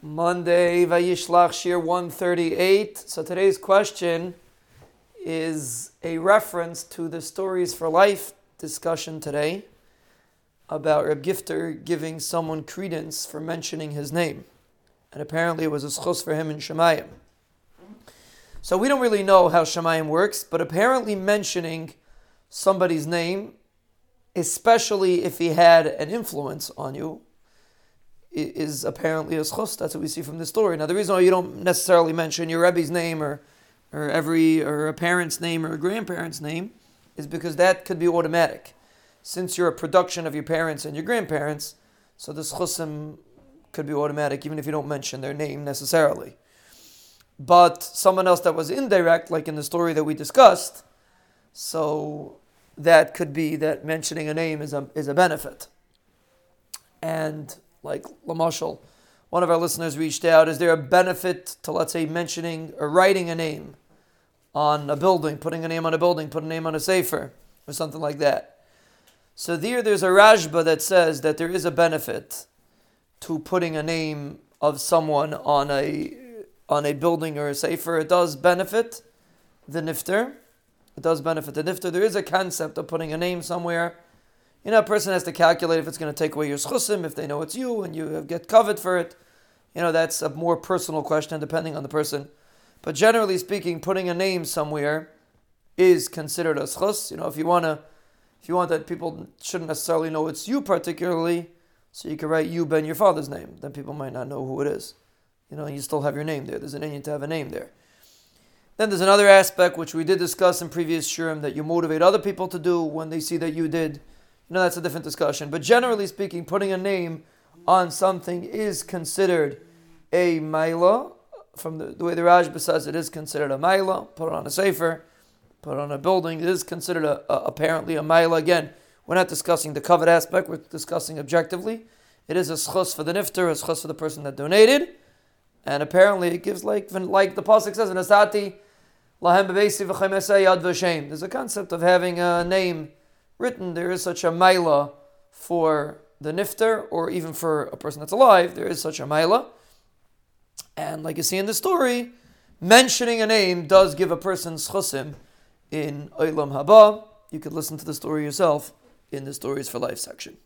Monday, Vayishlach, Shiur 138. So today's question is a reference to the Stories for Life discussion today about Reb Gifter giving someone credence for mentioning his name. And apparently it was a schus for him in Shemayim. So we don't really know how Shemayim works, but apparently mentioning somebody's name, especially if he had an influence on you, is apparently a schus. That's what we see from the story. Now, the reason why you don't necessarily mention your Rebbe's name or a parent's name or a grandparent's name is because that could be automatic. Since you're a production of your parents and your grandparents, so the schusim could be automatic even if you don't mention their name necessarily. But someone else that was indirect, like in the story that we discussed, so that could be that mentioning a name is a benefit. And like Lamashal, one of our listeners reached out, is there a benefit to, let's say, mentioning or writing a name on a building, putting a name on a building, put a name on a sefer, or something like that? So there's a Rajabah that says that there is a benefit to putting a name of someone on a building or a sefer. It does benefit the nifter. It does benefit the nifter. There is a concept of putting a name somewhere. You know, a person has to calculate if it's going to take away your schusim, if they know it's you, and you get covered for it. You know, that's a more personal question, depending on the person. But generally speaking, putting a name somewhere is considered a schus. You know, if you want that people shouldn't necessarily know it's you particularly, so you can write you ben your father's name. Then people might not know who it is. You know, and you still have your name there. There's an inyan to have a name there. Then there's another aspect, which we did discuss in previous shurim, that you motivate other people to do when they see that you did. No, that's a different discussion. But generally speaking, putting a name on something is considered a maila. From the way the Rajba says, it is considered a maila. Put it on a sefer, put it on a building. It is considered apparently a maila. Again, we're not discussing the covet aspect. We're discussing objectively. It is a schus for the nifter, a schus for the person that donated. And apparently it gives, like the pasuk says, V'nasati lahem b'beisi v'chemesei yad v'shem. There's a concept of having a name written. There is such a maila for the nifter, or even for a person that's alive, there is such a maila. And like you see in the story, mentioning a name does give a person schusim in Olam Haba. You could listen to the story yourself in the Stories for Life section.